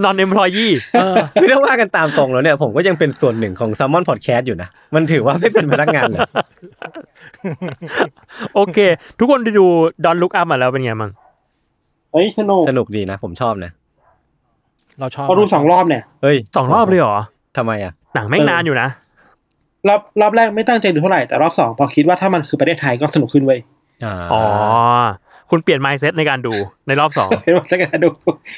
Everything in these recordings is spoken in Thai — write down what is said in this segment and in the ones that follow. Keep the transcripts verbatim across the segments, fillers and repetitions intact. นอน employee เออไม่ได้ว่ากันตามตรงแล้วเนี่ยผมก็ยังเป็นส่วนหนึ่งของ Salmon Podcast อยู่นะมันถือว่าไม่เป็นพนักงานเหรอโอเคทุกคนได้ดู Don't Look Up มาแล้วเป็นไงมั่งเอ้ยสนุกสนุกดีนะผมชอบนะเราชอบพอดูสองรอบเนี่ยเฮ้ยสองรอบเลยเหรอทำไมอ่ะหนังแม่งนานอยู่นะรอบรอบแรกไม่ตั้งใจดูเท่าไหร่แต่รอบสองพอคิดว่าถ้ามันคือประเทศไทยก็สนุกขึ้นเว้ยอ๋อคุณเปลี่ยน mindset ในการดูในรอบสองเปลี่ยน mindset การดู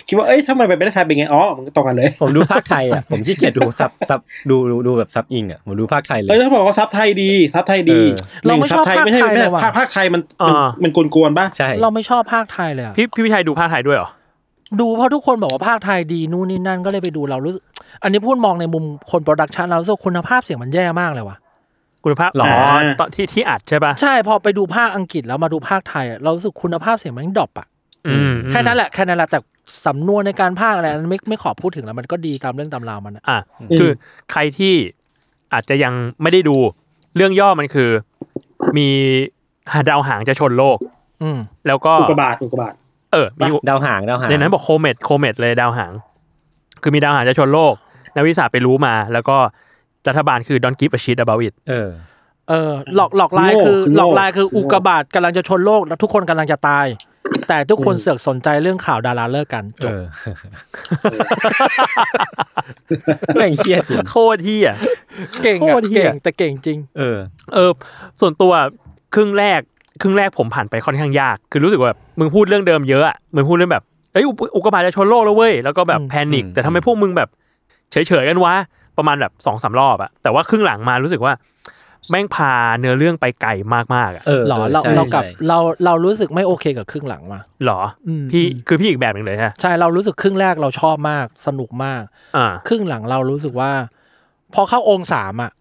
คิดว่าเอ้ยถ้ามันไปประเทศไทยเป็นไงอ๋อมันตรงกันเลยผมดูภาคไทยอ่ะผมขี้เกียจดูซับซับดูดูแบบซับอิงอ่ะผมดูภาคไทยเลยเอ้ยถ้าบอกว่าซับไทยดีซับไทยดีเราไม่ชอบภาคไทยไม่ใช่ภาคไทยมันมันกวนๆป่ะใช่เราไม่ชอบภาคไทยเลยอ่ะพี่พี่วิชัยดูภาคไทยด้วยเหรอดูเพราะทุกคนบอกว่าภาคไทยดีนู่นนี่นั่นก็เลยไปดูเรารู้สึกอันนี้พูดมองในมุมคนโปรดักชันเรารู้สึกคุณภาพเสียงมันแย่มากเลยว่ะคุณภาพอ๋อตอนที่ที่อัดใช่ป่ะใช่พอไปดูภาคอังกฤษแล้วมาดูภาคไทยเรารู้สึกคุณภาพเสียงมันดรอปอ่ะแค่นั้นแหละแค่นั้นแหละแต่สำนวนในการภาคอะไรนั้นไม่ไม่ขอพูดถึงแล้วมันก็ดีตามเรื่องตามราวมันอ่ะคือใครที่อาจจะยังไม่ได้ดูเรื่องย่อมันคือมีดาวหางจะชนโลกแล้วก็อุกกาบาตอุกกาบาตเออมีดาวหางดาวหางในนั้นบอกโคเมตโคเมตเลยดาวหางคือมีดาวหางจะชนโลกนักวิชาการไปรู้มาแล้วก็รัฐบาลคือ Don't Give a Shit About It เออเออหลอกหลอกลายคือหลอกลายคืออุกกาบาตกำลังจะชนโลกแล้วทุกคนกำลังจะตายแต่ทุกคนเสือกสนใจเรื่องข่าวดาราเลิกกันจบแม่งเหี้ยจริงโคตรเหี้ยเก่งอ่ะเก่งแต่เก่งจริงเออเออส่วนตัวครึ่งแรกครึ่งแรกผมผ่านไปค่อนข้างยากคือรู้สึกว่าแบบมึงพูดเรื่องเดิมเยอะอ่ะมึงพูดเรื่องแบบเอ้ยอุกกาบาตจะชนโลกแล้วเว้ยแล้วก็แบบแพนิคแต่ทำไมพวกมึงแบบเฉยๆกันวะประมาณแบบ สองถึงสาม รอบอ่ะแต่ว่าครึ่งหลังมารู้สึกว่าแม่งพาเนื้อเรื่องไปไกลมากๆอ่ะหรอเราเรากับเราเรารู้สึกไม่โอเคกับครึ่งหลังมาหรอพี่คือพี่อีกแบบนึงเลยฮะใช่เรารู้สึกครึ่งแรกเราชอบมากสนุกมากครึ่งหลังเรารู้สึกว่าพอเข้าองค์สามอ่ะ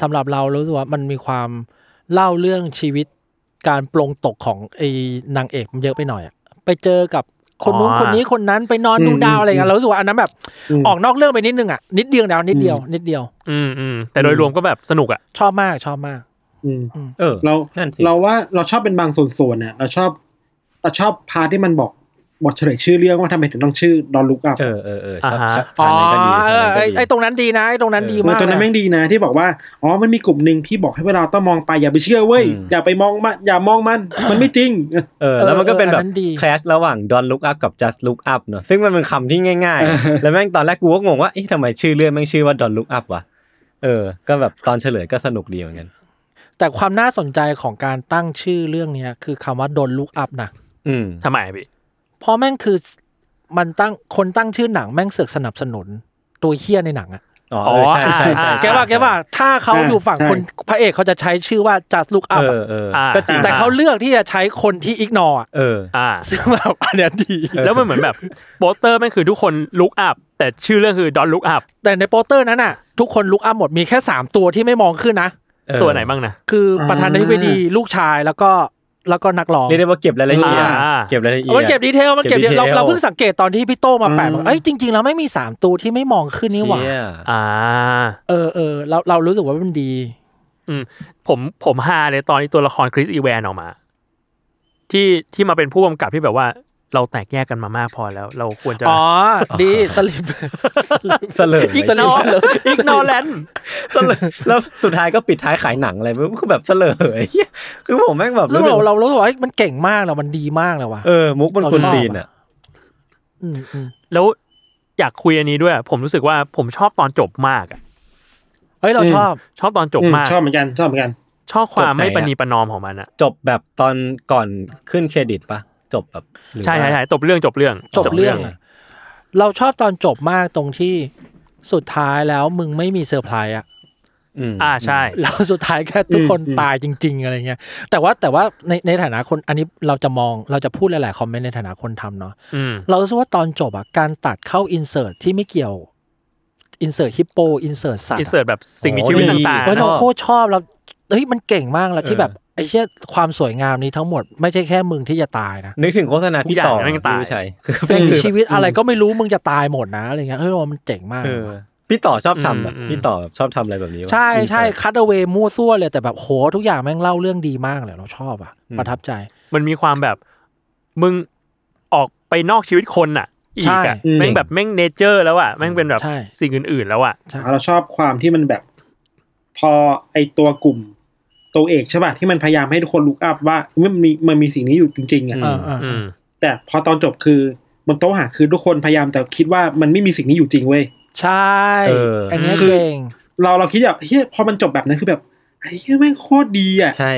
สำหรับเรารู้สึกว่ามันมีความเล่าเรื่องชีวิตการปลงตกของไอ้นางเอกมันเยอะไปหน่อยอ่ะไปเจอกับคนนู้นคนนี้คนนั้นไปนอนดูดาวอะไรกันเรารู้สึกว่าอันนั้นแบบออกนอกเรื่องไปนิดนึงอ่ะนิดเดียวดาวนิดเดียวนิดเดียวอืมๆแต่โดยรวมก็แบบสนุกอ่ะชอบมากชอบมากอืมเออเราเราว่าเราชอบเป็นบางส่วนๆน่ะเราชอบเราชอบพาร์ทที่มันบอก บทเฉลยชื่อเรื่องว่าทำไมถึงต้องชื่อ Don't Look Up เออเออเออครับอ๋อไอตรงนั้นดีนะไอตรงนั้นดีมากตรงนั้นแม่งดีนะที่บอกว่าอ๋อมันมีกลุ่มนึงที่บอกให้เราต้องมองไปอย่าไปเชื่อเว้ยอย่าไปมองมันอย่ามองมันมันไม่จริงเออแล้วมันก็เป็นแบบแคชระหว่าง Don't Look Up กับ Just Look Up เนอะซึ่งมันเป็นคำที่ง่ายๆแล้วแม่งตอนแรกกูก็งงว่าเอ๊ะทำไมชื่อเรื่องแม่งชื่อว่า Don't Look Up วะเออก็แบบตอนเฉลยก็สนุกดีเหมือนกันแต่ความน่าสนใจของการตั้งชื่อเรื่องนี้คือคำว่า Don't Look Up นะอืมทำไมพี่เพราะแม่งคือมันตั้งคนตั้งชื่อหนังแม่งเสือกสนับสนุนตัวเหี้ยในหนังอ่ะอ๋อใช่ใช่แกว่าแกว่าถ้าเขาอยู่ฝั่งคนพระเอกเขาจะใช้ชื่อว่า Just Look Up แต่เขาเลือกที่จะใช้คนที่ ignore อ่ะเอออ่าซึ่งแบบอันนี้ดีแล้วมันเหมือนแบบโปสเตอร์แม่งคือทุกคน Look Up แต่ชื่อเรื่องคือ Don't Look Up แต่ในโปสเตอร์นั้นน่ะทุกคน Look Up หมดมีแค่สามตัวที่ไม่มองขึ้นนะตัวไหนบ้างนะคือประธานาธิบดีลูกชายแล้วก็แล้วก็นักร้องเรียกได้ว่าเก็บรายละเอียดเก็บรายละเอียดมันเก็บดีเทลมันเก็บเราเราเพิ่งสังเกตตอนที่พี่โต้มาแปะบอกเอ้ยจริงๆแล้วไม่มีสามตัวที่ไม่มองขึ้นนี่หว่าอ่าเออๆเราเรารู้สึกว่ามันดีอืมผมผมฮาเลยตอนที่ตัวละครคริสอีแวนออกมาที่ที่มาเป็นผู้กำกับที่แบบว่าเราแตกแยกกันมามากพอแล้วเราควรจะอ๋อดีสลิปสลิปอีกนอเลยอีกนอแลนด์สลิปแล้วสุดท้ายก็ปิดท้ายขายหนังอะไรมันก็แบบสลิปคือผมแม่งแบบรู้สึกเรารู้สึกว่ามันเก่งมากแล้วมันดีมากเลยว่ะเออมุกมันคุณดีนอ่ะอืมแล้วอยากคุยอันนี้ด้วยผมรู้สึกว่าผมชอบตอนจบมากอ่ะเฮ้ยเราชอบชอบตอนจบมากชอบเหมือนกันชอบเหมือนกันชอบความไม่ประนีประนอมของมันอ่ะจบแบบตอนก่อนขึ้นเครดิตปะจบแบบใช่ๆๆจบเรื่องจบเรื่องจบเรื่องเราชอบตอนจบมากตรงที่สุดท้ายแล้วมึงไม่มีเซอร์ไพรส์อ่ะอืมอ่าใช่แล้วสุดท้ายแค่ทุกคนตายจริงๆอะไรเงี้ยแต่ว่าแต่ว่าในในฐานะคนอันนี้เราจะมองเราจะพูดหลายๆคอมเมนต์ในฐานะคนทำเนาะเรารู้สึกว่าตอนจบอ่ะการตัดเข้าอินเสิร์ตที่ไม่เกี่ยวอินเสิร์ตฮิปโปอินเสิร์ตสัตว์อินเสิร์ตแบบสิ่งมีชีวิตต่างๆเราโคตรชอบแล้วเฮ้ยมันเก่งมากแล้วที่แบบไอ้เหี้ยความสวยงามนี้ทั้งหมดไม่ใช่แค่มึงที่จะตายนะนึกถึงโฆษณาที่ต่อไม่ใช่คือชีวิตอะไรก็ไม่รู้มึงจะตายหมดนะอะไรเงี้ยเฮ้ยมันเจ๋งมากพี่ต่อชอบทำแบบพี่ต่อชอบทำอะไรแบบนี้ใช่ใช่คัตเอาเวย์มั่วซั่วเลยแต่แบบโหทุกอย่างแม่งเล่าเรื่องดีมากเลยเราชอบอ่ะประทับใจมันมีความแบบมึงออกไปนอกชีวิตคนอ่ะอีกอ่ะแม่งแบบแม่งเนเจอร์แล้วอ่ะแม่งเป็นแบบสิ่งอื่นๆแล้วอ่ะเราชอบความที่มันแบบพอไอตัวกลุ่มตัวเอกใช่ป่ะที่มันพยายามให้ทุกคนลุกอัพว่ามันมีมันมีสิ่งนี้อยู่จริงๆอ่ะแต่พอตอนจบคือบนโต๊ะหาคือทุกคนพยายามแต่คิดว่ามันไม่มีสิ่งนี้อยู่จริงเว้ยใช่อันนี้เก่งเราเราคิดแบบเฮ้ยพอมันจบแบบนั้นคือแบบไอ้เหี้ยแม่งโคตรดีอ่ะใช่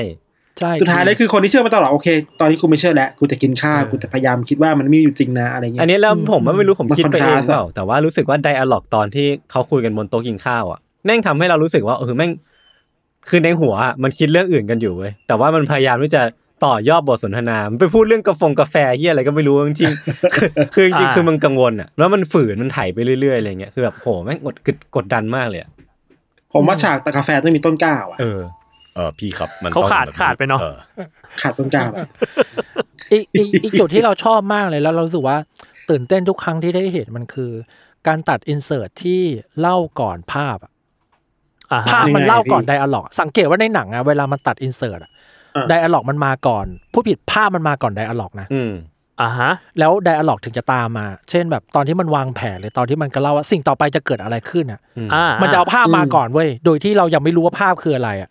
ใช่สุดท้ายเลยคือคนที่เชื่อมาตลอดโอเคตอนนี้กูไม่เชื่อแล้วกูจะกินข้าวกูจะพยายามคิดว่ามันมีอยู่จริงนะอะไรเงี้ยอันนี้แล้วผมไม่รู้ผมคิดไปเองเปล่าแต่ว่ารู้สึกว่าไดอะล็อกตอนที่เขาคุยกันบนโต๊ะกินข้าวอ่ะแม่งทำให้เรารู้สึกว่าเออแม่งคือในหัวมันคิดเรื่องอื่นกันอยู่เว้ยแต่ว่ามันพยายามที่จะต่อยอดบทสนทนามันไปพูดเรื่องกาแฟกาแฟเหี้ยอะไรก็ไม่รู้จริงๆคือจริงๆคือมันกังวลอ่ะแล้วมันฝืนมันไถไปเรื่อยๆอะไรเงี้ยคือแบบโหแม่งกดดันมากเลยอ่ะผมว่าฉากตะกาแฟต้องมีต้นกล้าอ่ะเออเออพี่ครับมันต้องขาดขาดไปเนาะขาดต้นกล้าอีกอีกอีกจุดที่เราชอบมากเลยแล้วเรารู้สึกว่าตื่นเต้นทุกครั้งที่ได้เห็นมันคือการตัดอินเสิร์ตที่เล่าก่อนภาพภาพมันเล่าก่อนไดอะล็อกสังเกตว่าในหนังอะเวลามันตัดอินเสิร์ตอะไดอะล็อกมันมาก่อนผู้ผิดภาพมันมาก่อนไดอะล็อกนะอืมอ่าฮะแล้วไดอะล็อกถึงจะตามมาเช่นแบบตอนที่มันวางแผนเลยตอนที่มันก็เล่าว่าสิ่งต่อไปจะเกิดอะไรขึ้นอะมันจะเอาภาพมาก่อนเว้ยโดยที่เรายังไม่รู้ว่าภาพคืออะไรอะ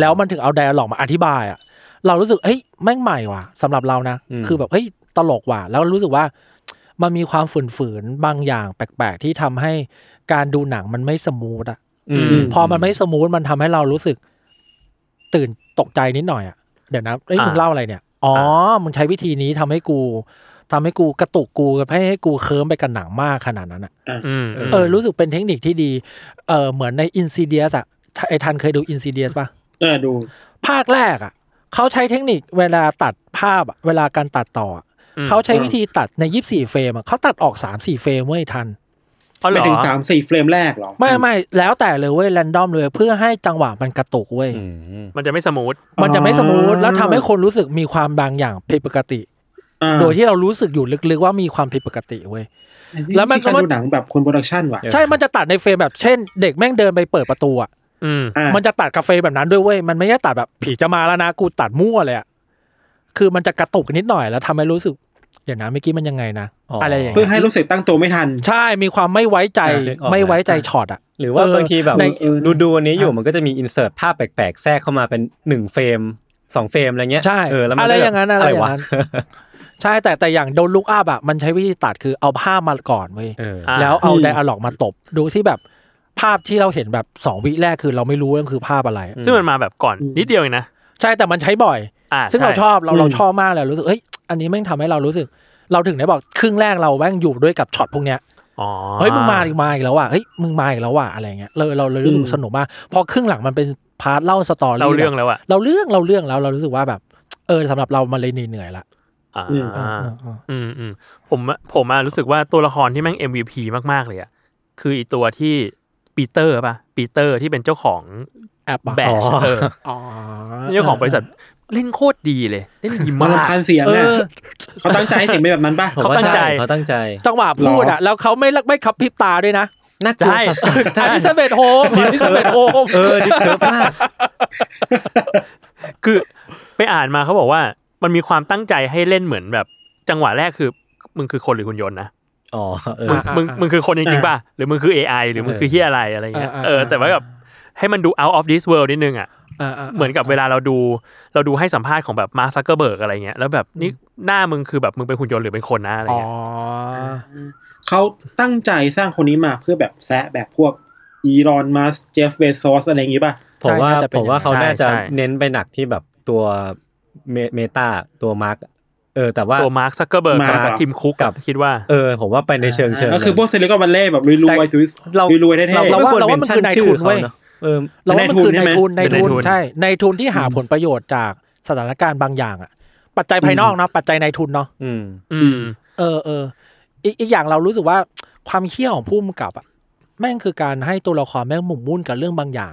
แล้วมันถึงเอาไดอะล็อกมาอธิบายอะเรารู้สึกเฮ้ยแม่งใหม่ว่ะสำหรับเรานะคือแบบเฮ้ยตลกว่ะแล้วรู้สึกว่ามันมีความฝืนๆบางอย่างแปลกๆที่ทำให้การดูหนังมันไม่สมูทอะพอมันไม่สมูทมันทำให้เรารู้สึกตื่นตกใจนิดหน่อยอ่ะเดี๋ยวนะไอ้มึงเล่าอะไรเนี่ยอ๋อมึงใช้วิธีนี้ทำให้กูทำให้กูกระตุกกูให้ให้กูเคิร์มไปกับหนังมากขนาดนั้นอ่ะเออรู้สึกเป็นเทคนิคที่ดีเออเหมือนใน Insidious อ่ะไอ้ทันเคยดู Insidious ป่ะเออดูภาคแรกอ่ะเขาใช้เทคนิคเวลาตัดภาพเวลาการตัดต่อเขาใช้วิธีตัดในยี่สิบสี่เฟรมเขาตัดออก สามสี่ เฟรมเว้ยทันไม่ถึง สามสี่ เฟรมแรกหรอไม่ไม่แล้วแต่เลยเว้ยแรนดอมเลยเพื่อให้จังหวะมันกระตุกเว้ยมันจะไม่สมูทมันจะไม่สมูทแล้วทำให้คนรู้สึกมีความบางอย่างผิดปกติโดยที่เรารู้สึกอยู่ลึกๆว่ามีความผิดปกติเว้ยแล้วมันก็มันหนังแบบคนโปรดักชั่นว่ะใช่มันจะตัดในเฟรมแบบเช่นเด็กแม่งเดินไปเปิดประตูอ่ะมันจะตัดกาแฟแบบนั้นด้วยเว้ยมันไม่ได้ตัดแบบผีจะมาแล้วนะกูตัดมั่วเลยอ่ะคือมันจะกระตุกนิดหน่อยแล้วทำให้รู้สึก เดี๋ยวนะเมื่อกี้มันยังไงนะ อ, อะไรอย่างเงี้ยเพื่อให้ลูกศิษย์ตั้งตัวไม่ทันใช่มีความไม่ไว้ใจไม่ไว้ใจช็อตอ่ะหรือว่าบางทีแบบดูดูอันนี้อยู่มันก็จะมีอินเสิร์ตภาพแปลกๆแทรกเข้ามาเป็นหนึ่งเฟรมสองเฟรมอะไรเงี้ยเออแล้วมันอะไรอย่างนั้นอะไรวะใช่แต่แต่อย่าง Don't Look Up อ่ะมันใช้วิธีตัดคือเอาภาพมาก่อนเว้ยแล้วเอาไดอะล็อกมาตบดูที่แบบภาพที่เราเห็นแบบสองวิแรกคือเราไม่รู้ว่ามันคือภาพอะไรซึ่งมันมาแบบก่อนนิดเดียวเองนะใช่แต่มันใช้บ่อยซึ่งเราชอบเราเราชอบมากเลยรู้สึกเฮ้ยอันนี้แม่งทำให้เรารู้สึกเราถึงได้บอกครึ่งแรกเราแม่งอยู่ด้วยกับช็อตพวกเนี้ยเฮ้ยมึงมาอีกมาอีกแล้วว่ะเฮ้ยมึงมาอีกแล้วว่ะอะไรเงี้ยเราเราเลยรู้สึกสนุกมากพอครึ่งหลังมันเป็นพาร์ทเล่าสตอรี่เราเรื่องแล้วอะเราเรื่องเราเรื่องแล้วเรารู้สึกว่าแบบเออสำหรับเรามันเลยเหนื่อยละอ่าอืมอืมผมผมอะรู้สึกว่าตัวละครที่แม่ง เอ็ม วี พี มากๆเลยอะคืออีตัวที่ปีเตอร์ป่ะปีเตอร์ที่เป็นเจ้าของแอปแบชเอออ๋อเจ้าของบริษัทเล่นโคตรดีเลยเล่นดีมากคันเสียงเนี่ยเขาตั้งใจเสียงเป็นแบบนั้นป่ะเขาตั้งใจเขาตั้งใจจังหวะพูดอ่ะแล้วเขาไม่ไม่ขับพริบตาด้วยนะน่ากลัวสัสๆอลิซาเบธโฮมอลิซาเบธโฮมเออดิเทิร์บมากคือไปอ่านมาเขาบอกว่ามันมีความตั้งใจให้เล่นเหมือนแบบจังหวะแรกคือมึงคือคนหรือหุ่นยนต์นะอ๋อเออมึงมึงคือคนจริงๆป่ะหรือมึงคือ เอ ไอ หรือมึงคือเหี้ยอะไรอะไรเงี้ยเออแต่ว่าแบบให้มันดู out of this world นิดนึงอ่ะเหมือนกับเวลาเราดูเราดูให้สัมภาษณ์ของแบบมาร์ค ซักเกอร์เบิร์กอะไรเงี้ยแล้วแบบนี่หน้ามึงคือแบบมึงเป็นหุ่นยนต์หรือเป็นคนนะอะไรเงี้ยอ๋อเขาตั้งใจสร้างคนนี้มาเพื่อแบบแซะแบบพวกอีลอนมัสก์เจฟเบซอสอะไรอย่างงี้ป่ะผมว่าผมว่าเขาน่าจะเน้นไปหนักที่แบบตัวเมตาตัวมาร์คเออแต่ว่าตัวมาร์ค ซักเกอร์เบิร์กกับทีมคุกกับคิดว่าเออผมว่าไปในเชิงเชิงก็คือพวกเซเลบก็บัลเล่แบบรวยๆเรารวยๆได้ๆเราว่าเราว่ามันคือนายทุนเว้ยเออเราว่ามันคือนายทุนนายทุนใช่นายทุนที่หาผลประโยชน์จากสถานการณ์บางอย่างอ่ะปัจจัยภายนอกเนาะปัจจัยนายทุนเนาะอืมอืมเออเอออีกอีกอย่างเรารู้สึกว่าความเขี้ยวของผู้มุ่งกับอ่ะแม่งคือการให้ตัวละครแม่งหมกมุ่นกับเรื่องบางอย่าง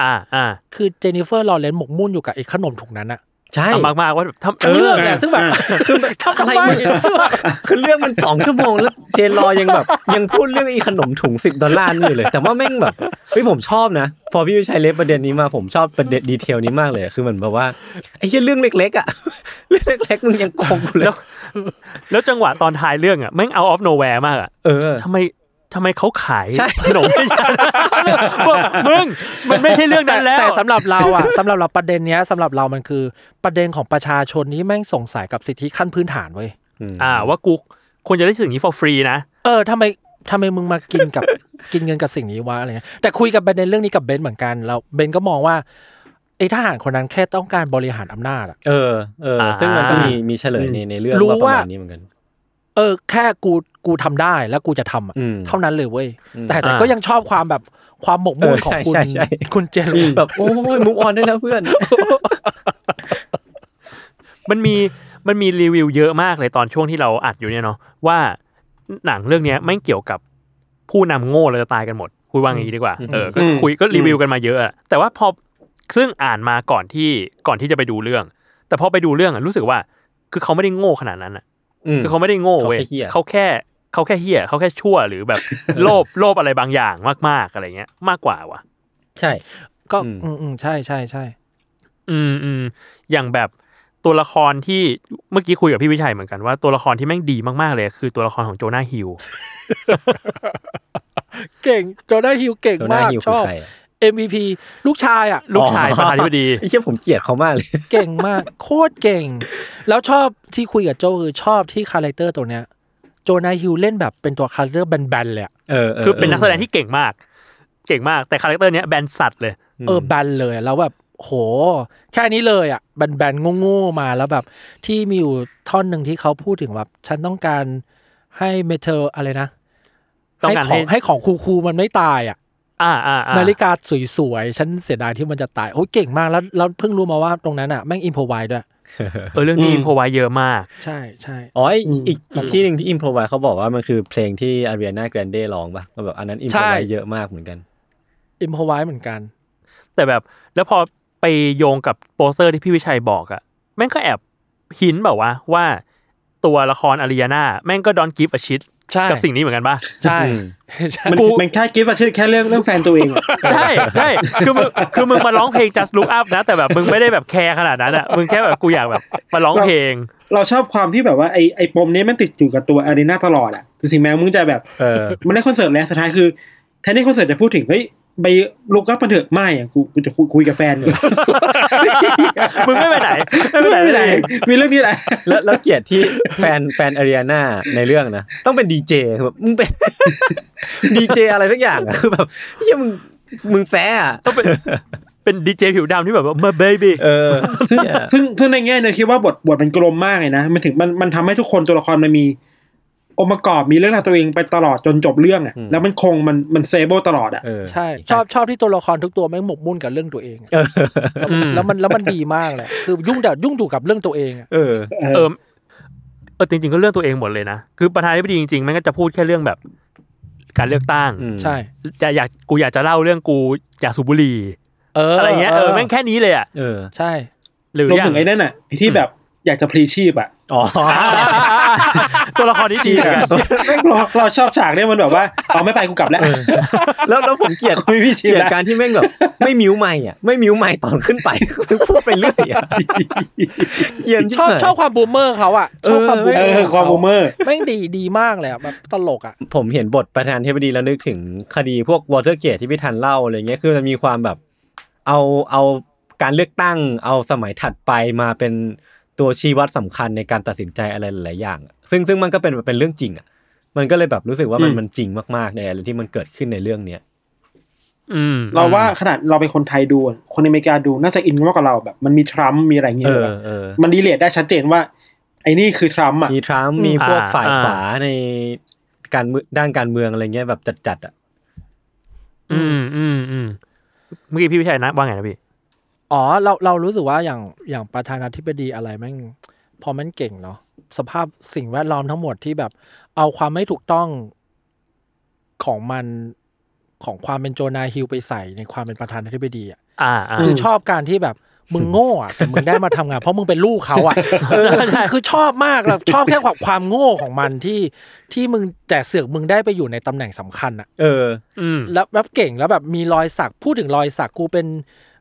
อ่าอ่าคือเจนนิเฟอร์ลอเรนซ์หมกมุ่นอยู่กับไอ้ขนมถุงนั้นอะใช่มากๆว่าแบบทำเรื่องเนี่ยซึ่งแบบซึ่งทำอะไรคือเรื่องมันสองชั่วโมงแล้วเจนรอยังแบบยังพูดเรื่องไอ้ขนมถุงสิบดอลลาร์อยู่เลยแต่ว่าแม่งแบบเฮ้ยผมชอบนะพอพี่วิชัยเล็บประเด็นนี้มาผมชอบประเด็นดีเทลนี้มากเลยคือเหมือนแบบว่าไอ้เรื่องเล็กๆอ่ะเรื่องเล็กๆมึงยังโกงกูเลยแล้วจังหวะตอนท้ายเรื่องอ่ะแม่งเอาออฟโนแวร์มากอ่ะเออทำไมทำไมเขาขายขนมไม่ใช่มึงมันไม่ใช่เรื่องนั้นแล้วแต่สำหรับเราอ่ะสำหรับเราประเด็นเนี้ยสำหรับเรามันคือประเด็นของประชาชนที่แม่งสงสัยกับสิทธิขั้นพื้นฐานเว้ยอ่าว่ากูควรจะได้สิ่งนี้ for free นะเออทำไมทำไมมึงมากินกับกินเงินกับสิ่งนี้วะอะไรเงี้ยแต่คุยกับประเด็นเรื่องนี้กับเบนเหมือนกันเราเบนก็มองว่าไอ้ทหารคนนั้นแค่ต้องการบริหารอำนาจอ่ะเออเออซึ่งมันก็มีมีเฉลยในในเรื่องว่าประมาณนี้เหมือนกันเออแค่กูกูทำได้แล้วกูจะทำเท่านั้นเลยเว้ยแต่แต่ก็ยังชอบความแบบความหมกมุ่นของคุณคุณเจนแบบโอ้ยมูฟออนได้แล้วเพื่อนมันมีมันมีรีวิวเยอะมากเลยตอนช่วงที่เราอัดอยู่เนี่ยเนาะว่าหนังเรื่องนี้ไม่เกี่ยวกับผู้นำโง่เราจะตายกันหมดคุยว่าอย่างนี้ดีกว่าเออก็คุยก็รีวิวกันมาเยอะแต่ว่าพอซึ่งอ่านมาก่อนที่ก่อนที่จะไปดูเรื่องแต่พอไปดูเรื่องรู้สึกว่าคือเขาไม่ได้โง่ขนาดนั้นคือเขาไม่ได้โง่เว้ยเขาแค่เขาแค่เหี้ยเขาแค่ชั่วหรือแบบโลภโลภอะไรบางอย่างมากๆอะไรเงี้ยมากกว่าว่ะใช่ก็อืมๆใช่ๆๆอืมๆอย่างแบบตัวละครที่เมื่อกี้คุยกับพี่วิชัยเหมือนกันว่าตัวละครที่แม่งดีมากๆเลยคือตัวละครของโจนาห์ฮิลเก่งโจนาห์ฮิลเก่งมากชอบ เอ็ม วี พี ลูกชายอ่ะลูกชายประธานาธิบดีไอ้เหี้ยผมเกลียดเขามากเลยเก่งมากโคตรเก่งแล้วชอบที่คุยกับโจคือชอบที่คาแรคเตอร์ตัวเนี้ยโจนาฮิลเล่นแบบเป็นตัวคาแรคเตอร์แบนๆเลยเออคือเป็นนักแสดงที่เก่งมากเก่งมากแต่คาแรคเตอร์เนี้ยแบนสัตว์เลยเออแบนเลยแล้วแบบโหแค่นี้เลยอ่ะแบนๆโง่ๆมาแล้วแบบที่มีอยู่ท่อนนึงที่เขาพูดถึงแบบฉันต้องการให้เมทัลอะไรนะต้องการให้ให้ของคูลๆมันไม่ตายอ่ะอ่าๆนาฬิกาสวยๆฉันเสียดายที่มันจะตายโอ้ยเก่งมากแล้วแล้วเพิ่งรู้มาว่าตรงนั้นน่ะแม่งอิมโพรไวส์ด้วยเออเรื่องนี้อิมโพรไวส์เยอะมากใช่ๆอ๋ออีกอีกที่นึงที่อิมโพรไวส์เขาบอกว่ามันคือเพลงที่ Ariana Grande ร้องป่ะก็แบบอันนั้นอิมโพรไวส์เยอะมากเหมือนกันอิมโพรไวส์เหมือนกันแต่แบบแล้วพอไปโยงกับโปสเตอร์ที่พี่วิชัยบอกอ่ะแม่งก็แอบหินแบบว่าว่าตัวละคร Ariana แม่งก็ Don't Give a Shit กับสิ่งนี้เหมือนกันป่ะใช่มันมันแค่คิดว่าชื่อแค่เรื่องเรื่องแฟนตัวเองใช่ใช่คือมึงคือมึงมาร้องเพลง Just Look Up นะแต่แบบมึงไม่ได้แบบแคร์ขนาดนั้นอ่ะมึงแค่แบบกูอยากแบบมาร้องเพลงเราชอบความที่แบบว่าไอ้ไอ้ปมนี้มันติดอยู่กับตัวอารีน่าตลอดอ่ะถึงแม้มึงจะแบบมันได้คอนเสิร์ตแล้วสุดท้ายคือแทนที่คอนเสิร์ตจะพูดถึงเฮ้ยไปลุกอัพมาเถอะไม่อ่ะกูกูจะคุยกับแฟนอยู่มึงไม่ไปไหนไม่ไปไหนมีเรื่องนี้แหละแล้วแล้วเกียรติที่แฟนแฟนอารีน่าในเรื่องนะต้องเป็นดีเจแบบมึงเป็นดีเจอะไรสักอย่างอ่ะคือแบบเหี้ยมึงมึงแซ่อ่ะต้องเป็นเป็นดีเจผิวดำที่แบบว่ามาเบบี้เออซึ่งซึ่งซึ่งในแง่เนี่ยคิดว่าบทบทมันกลมมากเลยนะมันถึงมันมันทำให้ทุกคนตัวละครมันมีองค์ประกอบมีเรื่องราวตัวเองไปตลอดจนจบเรื่องอ่ะแล้วมันคงมันมันเซเบิลตลอดอ่ะใช่ชอบชอบที่ตัวละครทุกตัวแม่งหมกมุ่นกับเรื่องตัวเองแล้วมันแล้วมันดีมากเลยคือยุ่งแต่ยุ่งถูกกับเรื่องตัวเองเออเออเออจริงๆก็เรื่องตัวเองหมดเลยนะคือประธานาธิบดีจริงๆแม่งก็จะพูดแค่เรื่องแบบการเลือกตั้งใช่จะอยากกูอยากจะเล่าเรื่องกูอยากสูบบุหรี่อะไรเงี้ยเออแม่งแค่นี้เลยอ่ะเออใช่หรืออย่างไอ้นั่นน่ะที่แบบอยากจะพลีชีพอ่ะอ๋อตัวละครนี้ดีอ่ะแม่งเราชอบฉากนี้มันแบบว่าเอาไม่ไปกูกลับแล้วแล้วแล้วผมเกลียดเกลียดการที่แม่งแบบไม่มิ้วใหม่อ่ะไม่มิ้วใหม่ตอนขึ้นไปพูดไปเรื่อยอ่ะเกลียดชอบชอบความบูมเมอร์เขาอ่ะชอบความบูมเมอร์ความบูมเมอร์แม่งดีดีมากเลยอ่ะแบบตลกอ่ะผมเห็นบทประธานาธิบดีแล้วนึกถึงคดีพวกวอเตอร์เกตที่พี่ทันเล่าอะไรเงี้ยคือมันมีความแบบเอาเอาการเลือกตั้งเอาสมัยถัดไปมาเป็นตัวชี้วัดสำคัญในการตัดสินใจอะไรหลายอย่างซึ่งซึ่งมันก็เป็นเป็นเรื่องจริงอ่ะมันก็เลยแบบรู้สึกว่ามันมันจริงมากๆในอะไรที่มันเกิดขึ้นในเรื่องเนี้ยอืมเราว่าขนาดเราเป็นคนไทยดูคนอเมริกาดูน่าจะอินมากกว่าเราแบบมันมีทรัมป์มีอะไรเงี้ยแบบมันรีเลทได้ชัดเจนว่าไอ้นี่คือทรัมป์อ่ะมีทรัมป์มีพวกฝ่ายขวาในการด้านการเมืองอะไรเงี้ยแบบจัดๆอ่ะอืมอืมอืมเมื่อกี้พี่วิชัยนะว่าไงนะพี่อ๋อเราเรารู้สึกว่าอย่างอย่างประธานาธิบดีอะไรแม่งพอมันเก่งเนาะสภาพสิ่งแวดล้อมทั้งหมดที่แบบเอาความไม่ถูกต้องของมันของความเป็นโจนาฮิลไปใส่ในความเป็นประธานาธิบดีอ่ะคือชอบการที่แบบมึงโง่อ่ะแต่มึงได้มาทำงานเพราะมึงเป็นลูกเขาอ่ะคือชอบมากแบบชอบแค่ความความโง่ของมันที่ที่มึงแต่เสือกมึงได้ไปอยู่ในตำแหน่งสำคัญอ่ะเออแล้วแบบเก่งแล้วแบบมีรอยสักพูดถึงรอยสักกูเป็น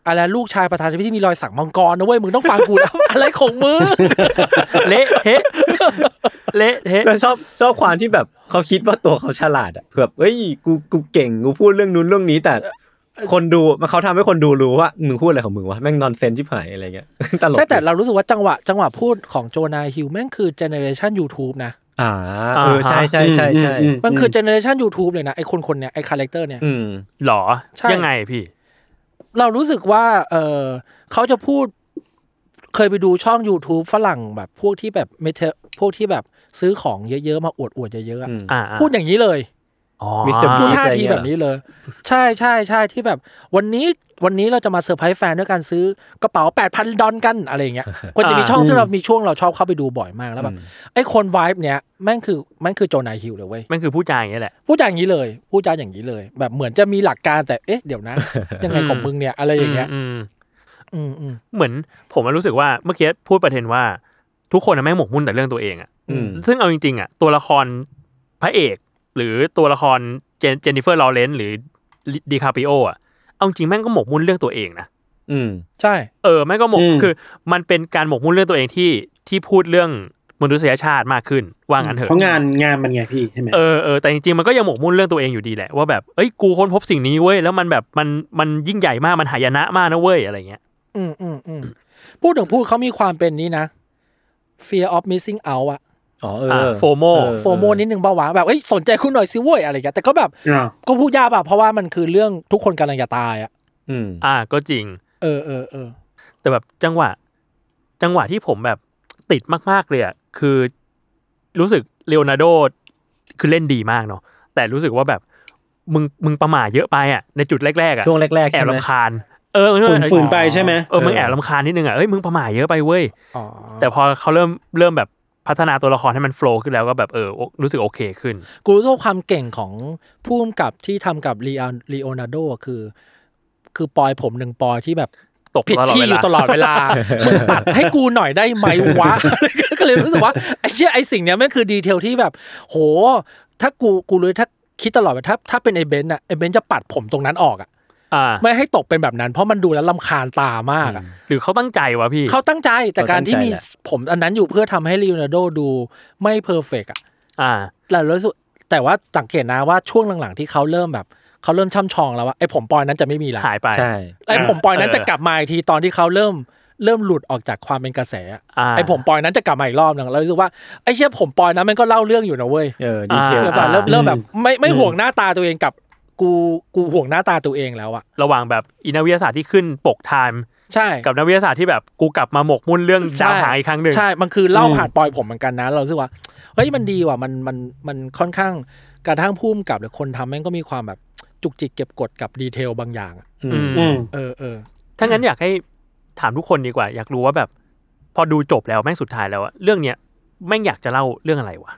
อะไรลูกชายประธานาธิบดีที่มีรอยสักมังกรนะเว้ยมึงต้องฟังกูนะอะไรของมึงเละเทะเละเทะแล้วชอบชอบความที่แบบเขาคิดว่าตัวเขาฉลาดอ่ะแบบเอ้ยกูกูเก่งกูพูดเรื่องนู้นเรื่องนี้แต่คนดูมันเขาทำให้คนดูรู้ว่ามึงพูดอะไรของมึงวะแม่งนอนเซนชิบหายอะไรเงี้ยตลกใช่แต่เรารู้สึกว่าจังหวะจังหวะพูดของโจนาฮิลแม่งคือเจเนอเรชั่น YouTube นะอ่าเออใช่ใช่ใช่ใช่มันคือเจเนอเรชั่น YouTube เลยนะไอคนคนเนี้ยไอคาแรคเตอร์เนี้ยหรอยังไงพี่เรารู้สึกว่าเออเขาจะพูดเคยไปดูช่อง YouTube ฝรั่งแบบพวกที่แบบเมเทพวกที่แบบซื้อของเยอะๆมาอวดๆเยอะๆพูดอย่างนี้เลยมิสเตอร์พูดท่าทีแบบนี้เลยใช่ใช่ใช่ที่แบบวันนี้วันนี้เราจะมาเซอร์ไพรส์แฟนด้วยการซื้อกระเป๋า แปดพัน ดอลกันอะไรอย่างเงี้ยควรจะมีช่องซึ่งเรามีช่วงเราชอบเข้าไปดูบ่อยมากแล้วแบบไอ้คนไวฟ์เนี้ยแม่งคือแม่งคือโจนาฮิลเลยเว้ยแม่งคือผู้จาอย่างเงี้ยแหละผู้จาอย่างนี้เลยผู้จาอย่างนี้เลยแบบเหมือนจะมีหลักการแต่เอ๊ะเดี๋ยวนะยังไงของมึงเนี่ยอะไรอย่างเงี้ยอืมอืมอืมเหมือนผมรู้สึกว่าเมื่อกี้พูดประเด็นว่าทุกคนแม่งหมกมุ่นแต่เรื่องตัวเองอ่ะซึ่งเอาจริงๆอ่ะตัวละครพระเอกหรือตัวละครเจนนิเฟอร์ลอเรนซ์หรือดิคาปิโออ่ะเอาจริงแม่งก็หมกมุ่นเรื่องตัวเองนะอืมใช่เออแม่งก็หมกคือมันเป็นการหมกมุ่นเรื่องตัวเองที่ที่พูดเรื่องมนุษยชาติมากขึ้นว่างั้นเถอะเพราะงานงานมันไงพี่ใช่มั้ยเออเออแต่จริงๆมันก็ยังหมกมุ่นเรื่องตัวเองอยู่ดีแหละว่าแบบเอ้ยกูค้นพบสิ่งนี้เว้ยแล้วมันแบบมันมันยิ่งใหญ่มากมันหายนะมากนะเว้ยอะไรเงี้ยอืมๆๆพูดถึงพูดเค้ามีความเป็นนี้นะ Fear of Missing Out อ่ะอ๋อเออโฟโมโฟโมนิดนึงป่าววะแบบเอ้ยสนใจคุณหน่อยซิเว้ยอะไรอย่างเงี้ยแต่ก็แบบก็พูดยากป่ะเพราะว่ามันคือเรื่องทุกคนกำลังจะตายอ่ะอืมอ่าก็จริงเออๆๆแต่แบบจังหวะจังหวะที่ผมแบบติดมากๆเลยอ่ะคือรู้สึกเลโอนาร์โดคือเล่นดีมากเนาะแต่รู้สึกว่าแบบมึงมึงประหม่าเยอะไปอ่ะในจุดแรกๆอ่ะช่วงแรกๆแอบรำคาญเออฝืนๆไปใช่มั้ยเออมึงแอบรำคาญนิดนึงอ่ะเอ้ยมึงประหม่าเยอะไปเว้ยอ๋อแต่พอเค้าเริ่มเริ่มแบบพัฒนาตัวละครให้มันโฟลว์ขึ้นแล้วก็แบบเออรู้สึกโอเคขึ้นกูรู้สึกความเก่งของผู้กำกับที่ทำกับลีโอนาร์โดคือคือปอยผมหนึ่งปอยที่แบบตกผิดที่อยู่ตลอดเวลามึงปัดให้กูหน่อยได้ไหมวะก็เลยรู้สึกว่าไอ้เหี้ยไอ้สิ่งเนี้ยแม่งคือดีเทลที่แบบโห ถ้ากูกูรู้ถ้าคิดตลอดว่าถ้าถ้าเป็นไอ้เบนซ์อ่ะไอ้เบนซ์จะปัดผมตรงนั้นออกอ่ะไม่ให้ตกเป็นแบบนั้นเพราะมันดูแล้วรำคาญตามากอ่ะหรือเขาตั้งใจวะพี่เขาตั้งใจแต่การที่มีผมอันนั้นอยู่เพื่อทำให้ลีโอนาร์โดดูไม่เพอร์เฟกต์อ่ะอ่าแล้วรู้สึกแต่ว่าสังเกตนะว่าช่วงหลังๆที่เขาเริ่มแบบเขาเริ่มช่ำชองแล้วว่าไอ้ผมปอยนั้นจะไม่มีละหายไปใช่ไอ้ผมปอยนั้นจะกลับมาอีกทีตอนที่เขาเริ่มเริ่มหลุดออกจากความเป็นกระแสไอ้ผมปอยนั้นจะกลับมาอีกรอบนึงแล้วรู้สึกว่าไอ้เชี่ยผมปอยนั้นมันก็เล่าเรื่องอยู่นะเว้ยเออดีเทลจ้ะเริ่มเริ่มแบบไม่ไม่ห่วงหน้าตาตัวเองกับกูกูห่วงหน้าตาตัวเองแล้วอะระหว่างแบบอินวิทยาศาสตร์ที่ขึ้นปกไทม์ใช่กับนักวิทยาศาสตร์ที่แบบกูกลับมาหมกมุ่นเรื่องดาวหางอีกครั้งนึงใช่มันคือเล่าผ่านปอยผมเหมือนกันนะเรารู้สึกว่าเฮ้ยมันดีว่ะมันมันมันค่อนข้างกระทั่งพุ่มกับหรือคนทำแม่งก็มีความแบบจุกจิกเก็บกดกับดีเทลบางอย่างอืมเออเออถ้างั้นอยากให้ถามทุกคนดีกว่าอยากรู้ว่าแบบพอดูจบแล้วแม่งสุดท้ายแล้วอะเรื่องเนี้ยแม่งอยากจะเล่าเรื่องอะไรวะ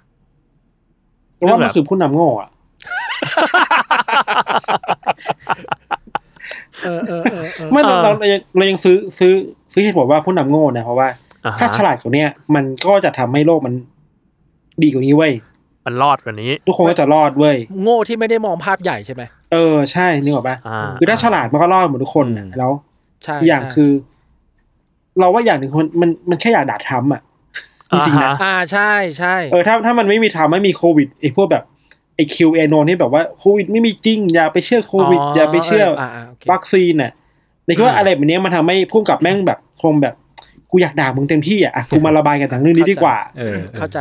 เพราะว่ามันคือผู้นำโง่อะเออเออเออไม่เราเราเรายังซื้อซื้อซื้อเหตุผลว่าผู้นำโง่นะเพราะว่าถ้าฉลาดกว่านี้มันก็จะทำให้โลกมันดีกว่านี้เว้ยมันรอดกว่านี้ทุกคนก็จะรอดเว้ยโง่ที่ไม่ได้มองภาพใหญ่ใช่ไหมเออใช่นึกออกป่ะคือถ้าฉลาดมันก็รอดหมดทุกคนแล้วอย่างคือเราว่าอย่างหนึ่งมันมันมันแค่อยากด่าทำอ่ะจริงนะอ่าใช่ใช่เออถ้าถ้ามันไม่มีทำไม่มีโควิดไอ้พวกแบบไอ้คิวเอโนนี่แบบว่าโควิดไม่มีจริงอย่าไปเชื่อโควิดอย่าไปเชื่อวัคซีนน่ะในคิดว่าอะไรแบบนี้มันทำให้พุ่งกับแม่งแบบคงแบบกูอยากด่ามึงเต็มที่อ่ะกูมาระบายกันทางเรื่องนี้ดีกว่าเออเข้าใจ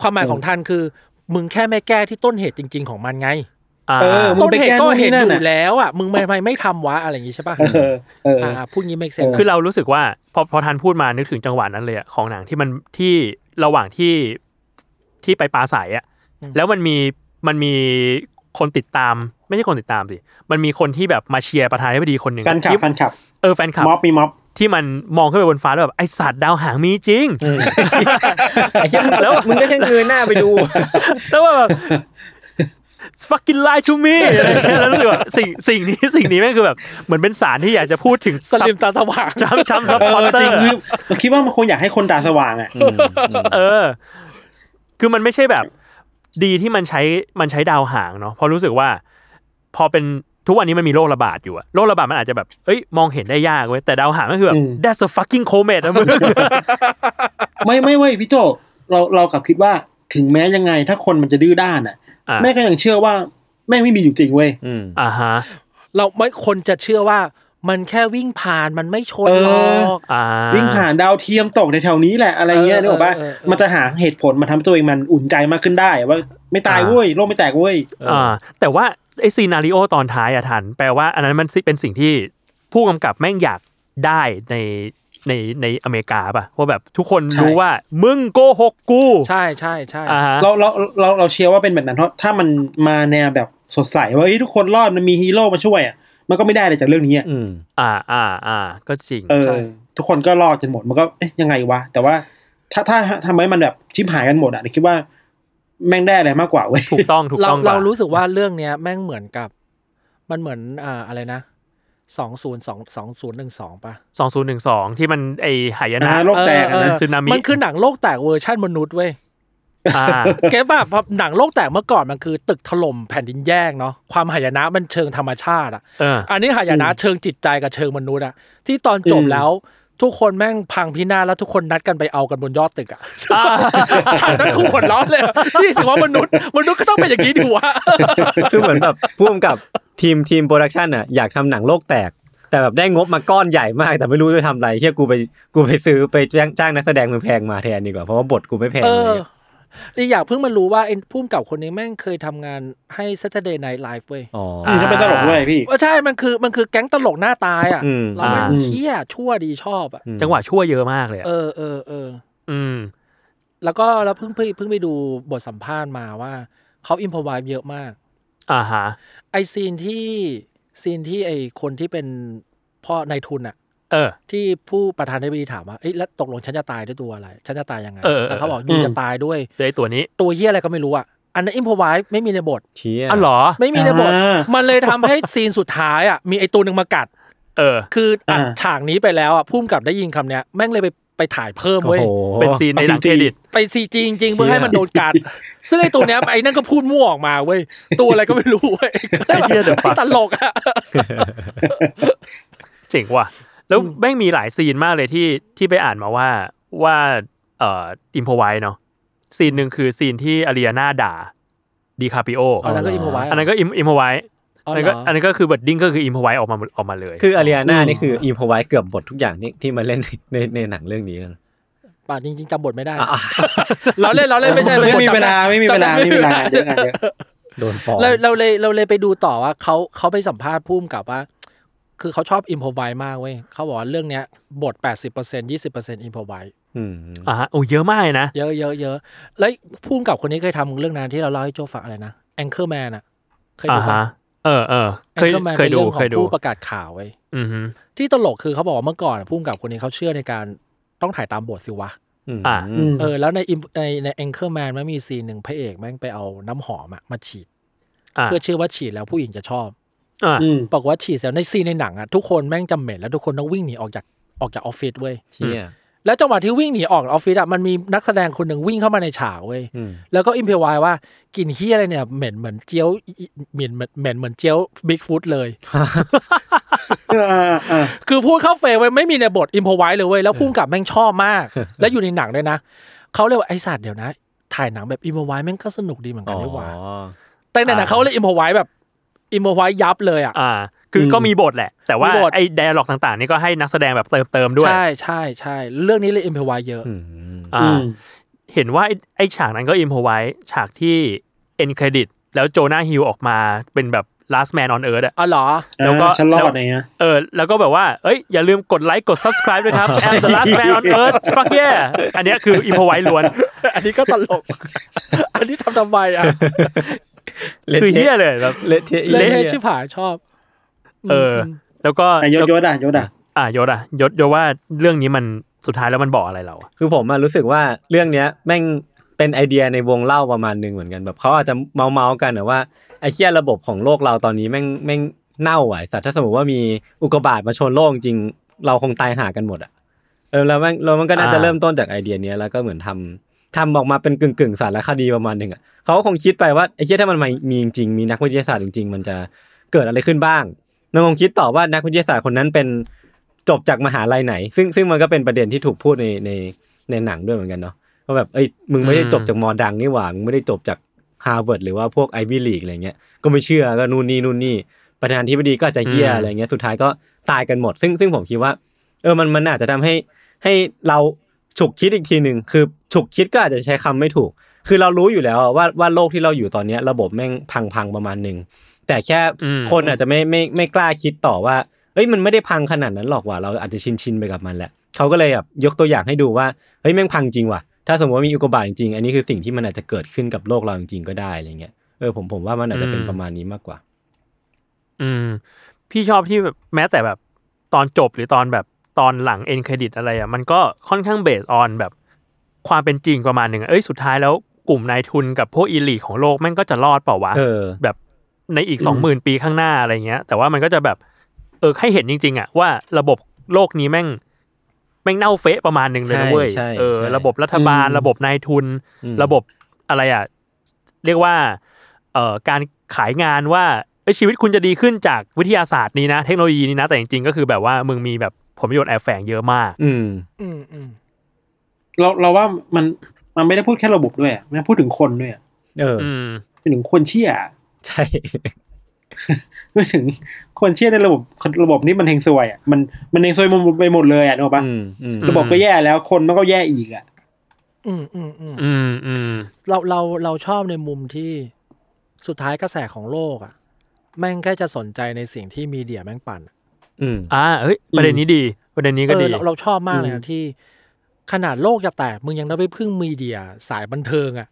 ความหมายของท่านคือมึงแค่ไม่แก้ที่ต้นเหตุจริงๆของมันไงต้นเหตุก็เห็นอยู่แล้วอ่ะมึงไม่ไม่ทำวะอะไรอย่างงี้ใช่ป่ะอ่าพูดงี้ไม่เซนคือเรารู้สึกว่าพอพอท่านพูดมานึกถึงจังหวะนั้นเลยอ่ะของหนังที่มันที่ระหว่างที่ที่ไปปาใสอ่ะแล้วมันมีมันมีคนติดตามไม่ใช่คนติดตามสิมันมีคนที่แบบมาเชียร์ประธานาธิบดีคนหนึ่งแฟนคลับแฟนคลับเออแฟนคลับม็อบมีม็อบที่มันมองขึ้นไปบนฟ้าแล้วแบบไอ้สัตว์ดาวหางมีจริงไอ้เหี้ยแล้วมึงก็แค่เงยหน้าไปดูแล้วแบบ fucking lie to me แล้วรู้สึกว่าสิ่งสิ่งนี้สิ่งนี้แม่งคือแบบเหมือนเป็นสารที่อยากจะพูดถึงสลิมตาสว่างช้ำช้ำซับพอร์เตอร์คือคิดว่ามันคงอยากให้คนตาสว่างอ่ะเออคือมันไม่ใช่แบบดีที่มันใช้มันใช้ดาวหางเนาะพอรู้สึกว่าพอเป็นทุกวันนี้มันมีโรคระบาดอยู่อะโรคระบาดมันอาจจะแบบเอ้ยมองเห็นได้ยากเว้ยแต่ดาวหางก็คือแบบ that's a fucking comet นะมึง ไม่ไม่เว้ยพี่โจเราเรากลับคิดว่าถึงแม้ยังไงถ้าคนมันจะดื้อด้านอะแม่ก็ยังเชื่อว่าแม่ไม่มีอยู่จริงเว้ยอ่าฮะเราไม่คนจะเชื่อว่ามันแค่วิ่งผ่านมันไม่ชนหรอกวิ่งผ่านดาวเทียมตกในแถวนี้แหละอะไรเงี้ยนึกออกป่ะมันจะหาเหตุผลมาทำตัวเองมันอุ่นใจมากขึ้นได้ว่าไม่ตายเว้ยโลกไม่แตกเว้ยอ่าแต่ว่าไอ้ซีนาริโอตอนท้ายอ่ะทันแปลว่าอันนั้นมันเป็นสิ่งที่ผู้กำกับแม่งอยากได้ในในในอเมริกาป่ะว่าแบบทุกคนรู้ว่ามึงโกหกกูใช่ใช่ใช่เราเราเราเราเชื่อว่าเป็นแบบนั้นเพราะถ้ามันมาแนวแบบสดใสว่าทุกคนรอดมันมีฮีโร่มาช่วยอ่ะมันก็ไม่ได้เลยจากเรื่องนี้อ่ะอ่าอ่าอ่าก็จริงใช่ทุกคนก็รอดกันหมดมันก็เอ๊ะยังไงวะแต่ว่าถ้าถ้าทำให้มันแบบชิบหายกันหมดอ่ะคิดว่าแม่งได้อะไรมากกว่าเว้ยถูกต้องถูกต้องเรารู้สึกว่าเรื่องเนี้ยแม่งเหมือนกับมันเหมือนอ่าอะไรนะสองพันหนึ่งสองป่ะสองพันหนึ่งสองที่มันไอ้หายนะโลกแตกอ่ะนะสึนามิมันคือหนังโลกแตกเวอร์ชั่นมนุษย์เว้ยอ่าแกป่ะพอหนังโลกแตกเมื่อก่อนมันคือตึกถล่มแผ่นดินแยกเนาะความหายนะมันเชิงธรรมชาติอ่ะอันนี้หายนะเชิงจิตใจกับเชิงมนุษย์อ่ะที่ตอนจบแล้วทุกคนแม่งพังพินาศแล้วทุกคนนัดกันไปเอากันบนยอดตึกอ่ะฉันนั่นคือหัวล้อเลยนี่สิว่ามนุษย์มนุษย์ก็ต้องเป็นอย่างนี้ดิวะคือเหมือนแบบพ่วงกับทีมทีมโปรดักชั่นอ่ะอยากทำหนังโลกแตกแต่แบบได้งบมาก้อนใหญ่มากแต่ไม่รู้จะทำอะไรเฮียกูไปกูไปซื้อไปจ้างนักแสดงแพงมาแทนดีกว่าเพราะว่าบทกูไม่แพงเลยอีกอย่างเพิ่งมารู้ว่าไอ้พุ่มเก่าคนนี้แม่งเคยทำงานให้ Saturday Night Live เว้ยอ๋อมันเป็นตลกด้วยพี่ใช่มันคือมันคือแก๊งตลกหน้าตายอ่ะเราไม่เหี้ยชั่วดีชอบอ่ะจังหวะชั่วเยอะมากเลยเออเออเอออืมแล้วก็เราเพิ่งเพิ่งไปดูบทสัมภาษณ์มาว่าเขาอิมโพรไวส์เยอะมากอ่าฮะไอซีนที่ซีนที่ไอคนที่เป็นพ่อนายทุนอ่ะเออที่ผู้ประธานาธิบดีถามว่าเอ้ยแล้วตกลงฉันจะตายด้วยตัวอะไรฉันจะตายยังไงแล้วเขาบอกยูจะตายด้วยไอ้ตัวนี้ตัวเหี้ยอะไรก็ไม่รู้อ่ะอันนั้นอิมโพรไวส์ไม่มีในบทอ๋อเหรอไม่มีในบทมันเลยทำให้ซีนสุดท้ายอ่ะมีไอ้ตัวนึงมากัดเออคืออัดฉากนี้ไปแล้วอ่ะพุ่มกับได้ยินคำเนี้ยแม่งเลยไปไป ไปถ่ายเพิ่มเว้ยเป็นซีนในหลังเครดิตไปซีจริงๆเพื่อให้มันโดนกัดซึ่งไอ้ตัวเนี้ยไอ้นั่นก็พูดมั่วออกมาเว้ยตัวอะไรก็ไม่รู้เว้ยตลกอ่ะเจ๋งว่ะแล้วแม่งมีหลายซีนมากเลยที่ที่ไปอ่านมาว่าว่าเอ่ออิมโพรไวส์เนาะซีนนึงคือซีนที่อาริอาน่าด่าดิคาปิโออันนั้นก็อิมโพรไวส์อันนั้นก็อิมโพรไวส์อันนั้นก็อันนั้นก็คือเวิร์ดดิ้งก็คืออิมโพรไวส์ออกมาออกมาเลยคืออาริอาน่านี่คืออิมโพรไวส์เกือบบททุกอย่างที่ที่มาเล่นในในหนังเรื่องนี้ป่ะจริงๆจำบทไม่ได้เราเล่นเราเล่นไม่ใช่ไม่มีเวลาไม่มีเวลาไม่มีเวลาเยอะงานเยอะโดนฟอร์มเราเลยเราเลยไปดูต่อว่าเขาเขาไปสัมภาษณ์ผู้กำกับว่าคือเขาชอบอิมโพรไวส์มากเว้ยเขาบอกว่าเรื่องเนี้ยบท แปดสิบเปอร์เซ็นต์ ยี่สิบเปอร์เซ็นต์ อิมโพรไวส์อืมอ่ะโอ้เยอะมากนะเยอะๆๆแล้วผู้กำกับคนนี้เคยทำเรื่องนั้นที่เราเล่าให้โจฟังอะไรนะ Anchor Man อ่ะเคยดูป่ะเออๆเคยเคยดูเคยดูผู้ประกาศข่าวเว้ยอือฮึที่ตลกคือเขาบอกว่าเมื่อก่อนผู้กำกับคนนี้เขาเชื่อในการต้องถ่ายตามบทสิวะอ่าเออแล้วในในใน Anchor Man มันมีซีนนึงพระเอกแม่งไปเอาน้ำหอมอ่ะมาฉีดเพื่อเชื่อว่าฉีดแล้วผู้หญิงจะชอบอ่าบอกว่าฉีดแล้วในซีนในหนังอ่ะทุกคนแม่งจำเหม็นแล้วทุกคนต้องวิ่งหนีออกจากออกจากออฟฟิศเว้ยเหี้ยแล้วจังหวะที่วิ่งหนีออกออฟฟิศอ่ะมันมีนักแสดงคนหนึ่งวิ่งเข้ามาในฉากเว้ยแล้วก็อิมเพลวายว่ากลิ่นเหี้ยอะไรเนี่ยเหม็นเหมือนเจียวเหม็นเหม็นเหมือนเจียวบิ๊กฟุตเลยคือพูดเข้าเฟรมไว้ไม่มีในบทอิมเพลวายเลยเว้ยแล้วพุ่งกลับแม่งชอบมากแล้วอยู่ในหนังด้วยนะเขาเรียกว่าไอ้สัตว์เดี๋ยวนะถ่ายหนังแบบอิมเพลวายแม่งก็สนุกดีเหมือนกันด้วยว่ะแต่ในหนังเขาเลยอิมเพลวายแบบอิมโพรไวส์ยับเลยอ่ะอ่าคือก็มีบทแหละแต่ว่าไอ้ไดอะล็อกต่างๆนี่ก็ให้นักแสดงแบบเติมๆด้วยใช่ๆๆเรื่องนี้เลยอิมโพรไวส์เยอะอ่าเห็นว่าไอ้ฉากนั้นก็อิมโพรไวส์ฉากที่เอ็นเครดิตแล้วโจนาห์ฮิลล์ออกมาเป็นแบบ last man on earth อ่ะอ๋อเหรอแล้วก็ฉันรอดอย่างเงี้ยเออแล้วก็แบบว่าเอ้ยอย่าลืมกดไลค์กด Subscribe ด้วยครับ I'm the last man on earth fuck yeah อันเนี้ยคืออิมโพรไวส์ล้วนอันนี้ก็ตลกอันนี้ทำทำไมอ่ะคือเหี้ยเลยแบบเละเทะเละเทะชิบหายชอบเออแล้วก็ยศยศอ่ะยศอ่ะอ่ะยศอ่ะยศยศว่าเรื่องนี้มันสุดท้ายแล้วมันบอกอะไรเราคือผมอ่ะรู้สึกว่าเรื่องเนี้ยแม่งเป็นไอเดียในวงเล่าประมาณนึงเหมือนกันแบบเค้าอาจจะเมาๆกันน่ะว่าไอ้เหี้ยระบบของโลกเราตอนนี้แม่งแม่งเน่าอ่ะสัตว์ถ้าสมมุติว่ามีอุกกาบาตมาชนโลกจริงเราคงตายห่ากันหมดอ่ะเออแล้วแม่งเรามันก็น่าจะเริ่มต้นจากไอเดียเนี้ยแล้วก็เหมือนทำทำออกมาเป็นกึ่งๆสารคดีประมาณนึงอ่ะเขาก็คงคิดไปว่าไอ้เหี้ยถ้ามันมีจริงมีนักวิทยาศาสตร์จริงๆมันจะเกิดอะไรขึ้นบ้างน้องคงคิดต่อว่านักวิทยาศาสตร์คนนั้นเป็นจบจากมหาลัยไหนซึ่งซึ่งมันก็เป็นประเด็นที่ถูกพูดในในในหนังด้วยเหมือนกันเนาะว่าแบบเอ้ยมึงไม่ได้จบจากมอดังนี่หว่ามึงไม่ได้จบจาก Harvard หรือว่าพวก Ivy League อะไรเงี้ยก็ไม่เชื่อก็นู่นนี่นู่นนี่ประธานาธิบดีก็อาจจะเหี้ยอะไรเงี้ยสุดท้ายก็ตายกันหมดซึ่งซึ่งผมคิดว่าเออมันมันอาจจะทำให้ให้เราฉุกคิดอีกทีนึงคือฉุกคิดก็อาจจะใช้คำไม่ถูกคือเรารู้อยู่แล้วว่าว่าโลกที่เราอยู่ตอนนี้ระบบแม่งพังๆประมาณนึงแต่แค่คนอาจจะไม่ไม่ไม่กล้าคิดต่อว่าเอ้ยมันไม่ได้พังขนาดนั้นหรอกว่ะเราอาจจะชินๆไปกับมันแหละเขาก็เลยแบบยกตัวอย่างให้ดูว่าเฮ้ยแม่งพังจริงว่ะถ้าสมมติว่ามีอุกกาบาตจริงอันนี้คือสิ่งที่มันอาจจะเกิดขึ้นกับโลกเราจริงๆก็ได้อะไรเงี้ยเออผมผมว่ามันอาจจะเป็นประมาณนี้มากกว่าอืมพี่ชอบที่แบบแม้แต่แบบตอนจบหรือตอนแบบตอนหลังเอ็นเครดิตอะไรอ่ะมันก็ค่อนข้างเบสออนแบบความเป็นจริงประมาณนึงเอ้ยสุดท้ายแล้วกลุ่มนายทุนกับพวกอีลีทของโลกแม่งก็จะรอดเปล่าวะแบบในอีก สองหมื่น ปีข้างหน้าอะไรเงี้ยแต่ว่ามันก็จะแบบเออให้เห็นจริงๆอ่ะว่าระบบโลกนี้แม่งแม่งเน่าเฟะประมาณนึงเลยนะเว้ยเออระบบรัฐบาลระบบนายทุนระบบอะไรอ่ะเรียกว่าเอ่อการขายงานว่าเอ้ยชีวิตคุณจะดีขึ้นจากวิทยาศาสตร์นี้นะเทคโนโลยีนี้นะแต่จริงๆก็คือแบบว่ามึงมีแบบผลประโยชน์แอบแฝงเยอะมากอืมอืมอืมเราเราว่ามันมันไม่ได้พูดแค่ระบบด้วยมันพูดถึงคนด้วยเออถึงคนเชี่ยใช่ไม่ถึงคนเชี่ยในระบบระบบนี้มันเฮงซวยอ่ะมันมันเฮงซวยไปหมดเลยอ่ะเนอะปะระบบก็แย่แล้วคนมันก็แย่อีกอ่ะอืมอืมอืมอืมเราเราเราชอบในมุมที่สุดท้ายกระแสของโลกอ่ะแม่งแค่จะสนใจในสิ่งที่มีเดียแม่งปั่นอืมอ่าเฮ้ยประเด็นนี้ดีประเด็นนี้ก็ดีเราเราชอบมากเลยนะที่ขนาดโลกจะแตกมึงยังได้ไปพึ่งมีเดียสายบันเทิงอ่ะ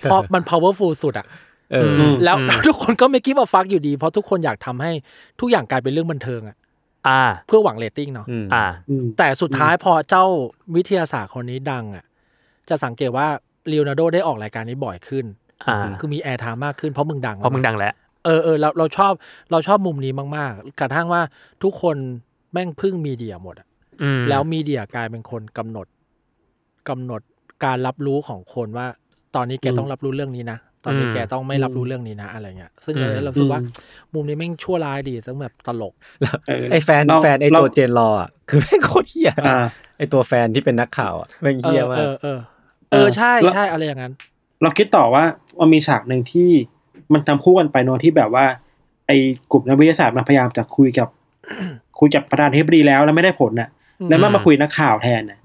เพราะมัน powerful สุดอ่ะเออแล้วทุกคนก็ไม่คิดว่าฟักอยู่ดีเพราะทุกคนอยากทำให้ทุกอย่างกลายเป็นเรื่องบันเทิงอ่ะอ่าเพื่อหวังเรตติ้งเนาะอ่าแต่สุดท้ายพอเจ้าวิทยาศาสตร์คนนี้ดังอ่ะจะสังเกตว่าลีโอนาร์โดได้ออกรายการนี้บ่อยขึ้นอ่าคือมีแอร์ไทม์มากขึ้นเพราะมึงดังเพราะมึงดังแล้วเออเออเราเราชอบเราชอบมุมนี้มากๆกระทั่งว่าทุกคนแม่งพึ่งมีเดียหมดอ่ะแล้วมีเดียกลายเป็นคนกำหนด กำหนดการรับรู้ของคนว่าตอนนี้แกต้องรับรู้เรื่องนี้นะตอนนี้แกต้องไม่รับรู้เรื่องนี้นะอะไรเงี้ยซึ่งเรารู้สึกว่ามุมนี้แม่งชั่วร้ายดีซึ่งแบบตลกไอ้แฟนแฟนไอ้ตัวเจนรออ่ะคือแม่งโคตรเหี้ยไอ้ตัวแฟนที่เป็นนักข่าวอ่ะแม่งเหี้ยมากเออเออเออใช่ใช่อะไรอย่างนั้นเราคิดต่อว่ามันมีฉากนึงที่มันทำคู่กันไปเนาะที่แบบว่าไอ้กลุ่มนักวิทยาศาสตร์มันพยายามจะคุยกับคุยกับประธานธิบดีแล้วแล้วไม่ได้ผลน่ะแล้วแม่งมาคุยนักข่าวแทนน่ะ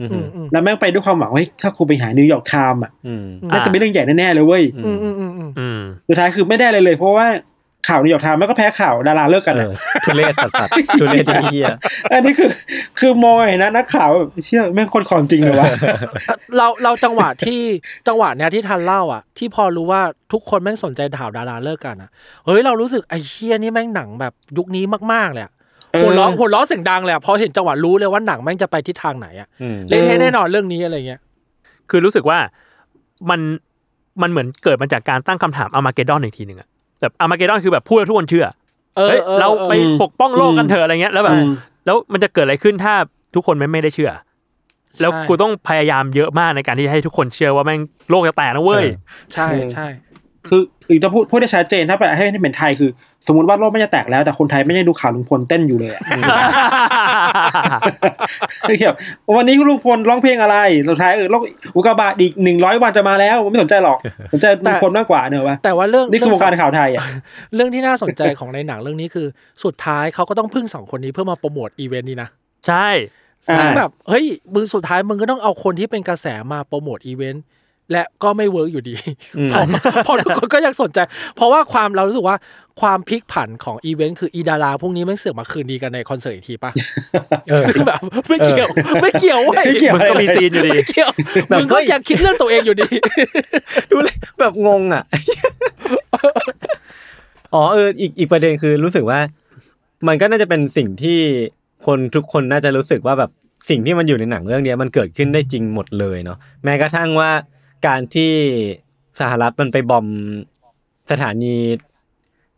แล้วแม่งไปด้วยความหวังว่าถ้ากูไปหานิวยอร์กไทม์อ่ะน่าจะเป็นเรื่องใหญ่แน่ๆเลยเว้ยสุดท้ายคือไม่ได้เลยเลยเพราะว่าข่าวนิวยอร์กไทม์แม่งก็แพ้ข่าวดาราเลิกกันน่ะทุเรศสัสๆทุเรศไอ้เหี้ยอันนี้คือคือมอยนะนักข่าวเชื่อแม่งคนของจริงเลยวะเราเราจังหวะที่จังหวะเนี้ยที่ทันเล่าอ่ะที่พอรู้ว่าทุกคนแม่งสนใจข่าวดาราเลิกกันอ่ะเฮ้ยเรารู้สึกไอ้เหี้ยนี่แม่งหนังแบบยุคนี้มากๆเลยหัวล้อหัวล้อเสียงดังเลยอ่ะพอเห็นจังหวะรู้เลยว่าหนังแม่งจะไปทิศทางไหนอ่ะเล่นให้แน่นอนเรื่องนี้อะไรเงี้ยคือรู้สึกว่ามันมันเหมือนเกิดมาจากการตั้งคำถามอาร์มาเกดดอนอีกทีนึงอ่ะแบบอาร์มาเกดดอนคือแบบพูดทุกคนเชื่อเฮ้ยเราไปปกป้องโลกกันเถอะอะไรเงี้ยแล้วแบบแล้วมันจะเกิดอะไรขึ้นถ้าทุกคนไม่ไม่ได้เชื่อแล้วกูต้องพยายามเยอะมากในการที่ให้ทุกคนเชื่อว่าแม่งโลกจะแตกนะเว้ยใช่ใช่คือคือจะพูดพูดได้ชัดเจนถ้าไปให้ที่เป็นไทยคือสมมุติว่าโลกไม่จะแตกแล้วแต่คนไทยไม่ได้ดูข่าวลุงพลเต้นอยู่เลยอ่ะเกี่ยววันนี้ลุงพลร้องเพลงอะไรสุดท้ายเออโลกอุกกาบาตอีกหนึ่งร้อยวันจะมาแล้วไม่สนใจหรอกสนใจลุงพลมากกว่าเนอะวะแต่ว่าเรื่องนี่คือวงการข่าวไทยอ่ะเรื่องที่น่าสนใจของในหนังเรื่องนี้คือสุดท้ายเขาก็ต้องพึ่งสองคนนี้เพื่อมาโปรโมทอีเวนต์นี้นะใช่ซึ่งแบบเฮ้ยมึงสุดท้ายมึงก็ต้องเอาคนที่เป็นกระแสมาโปรโมทอีเวนต์และก็ไม่เวิร์กอยู่ดีเพราะทุกคนก็ยังสนใจเพราะว่าความเรารู้สึกว่าความพลิกผันของอีเวนต์คืออีดาราพวกนี้แม่งเสือกมาคืนดีกันในคอนเสิร์ตอีกทีป่ะเออแบบไม่เกี่ยวไม่เกี่ยวเว้ยมึงก็มีซีนอยู่ดีเกี่ยวมึงก็ยังคิดเรื่องตัวเองอยู่ดีดูเลยแบบงงอ่ะอ๋อเอออีกอีกประเด็นคือรู้สึกว่ามันก็น่าจะเป็นสิ่งที่คนทุกคนน่าจะรู้สึกว่าแบบสิ่งที่มันอยู่ในหนังเรื่องนี้มันเกิดขึ้นได้จริงหมดเลยเนาะแม้กระทั่งว่าการที่สหรัฐมันไปบอมสถานี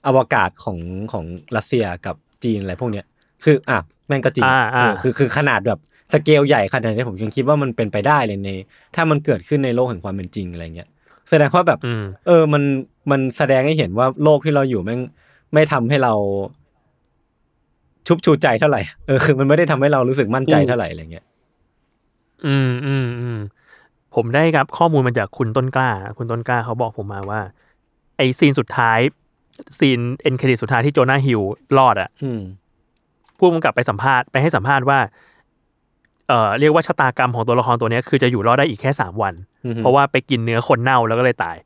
อวกาศของของรัสเซียกับจีนอะไรพวกเนี้ยคืออ่ะแม่งก็จริงเออคือคือขนาดแบบสเกลใหญ่ขนาดนี้ผมยังคิดว่ามันเป็นไปได้เลยในถ้ามันเกิดขึ้นในโลกแห่งความเป็นจริงอะไรเงี้ยแสดงว่าแบบเออมันมันแสดงให้เห็นว่าโลกที่เราอยู่แม่งไม่ทำให้เราชุบชูใจเท่าไหร่เออคือมันไม่ได้ทำให้เรารู้สึกมั่นใจเท่าไหร่อะไรเงี้ยอืมอืมอืมผมได้ครับข้อมูลมาจากคุณต้นกล้าคุณต้นกล้าเขาบอกผมมาว่าไอ้ซีนสุดท้ายซีนเอ็นเครดิตสุดท้ายที่โจนาห์ฮิลล์รอดอ่ะผู้กำกับไปสัมภาษณ์ไปให้สัมภาษณ์ว่าเอ่อเรียกว่าชะตากรรมของตัวละครตัวนี้คือจะอยู่รอดได้อีกแค่สามวันเพราะว่าไปกินเนื้อคนเน่าแล้วก็เลยตาย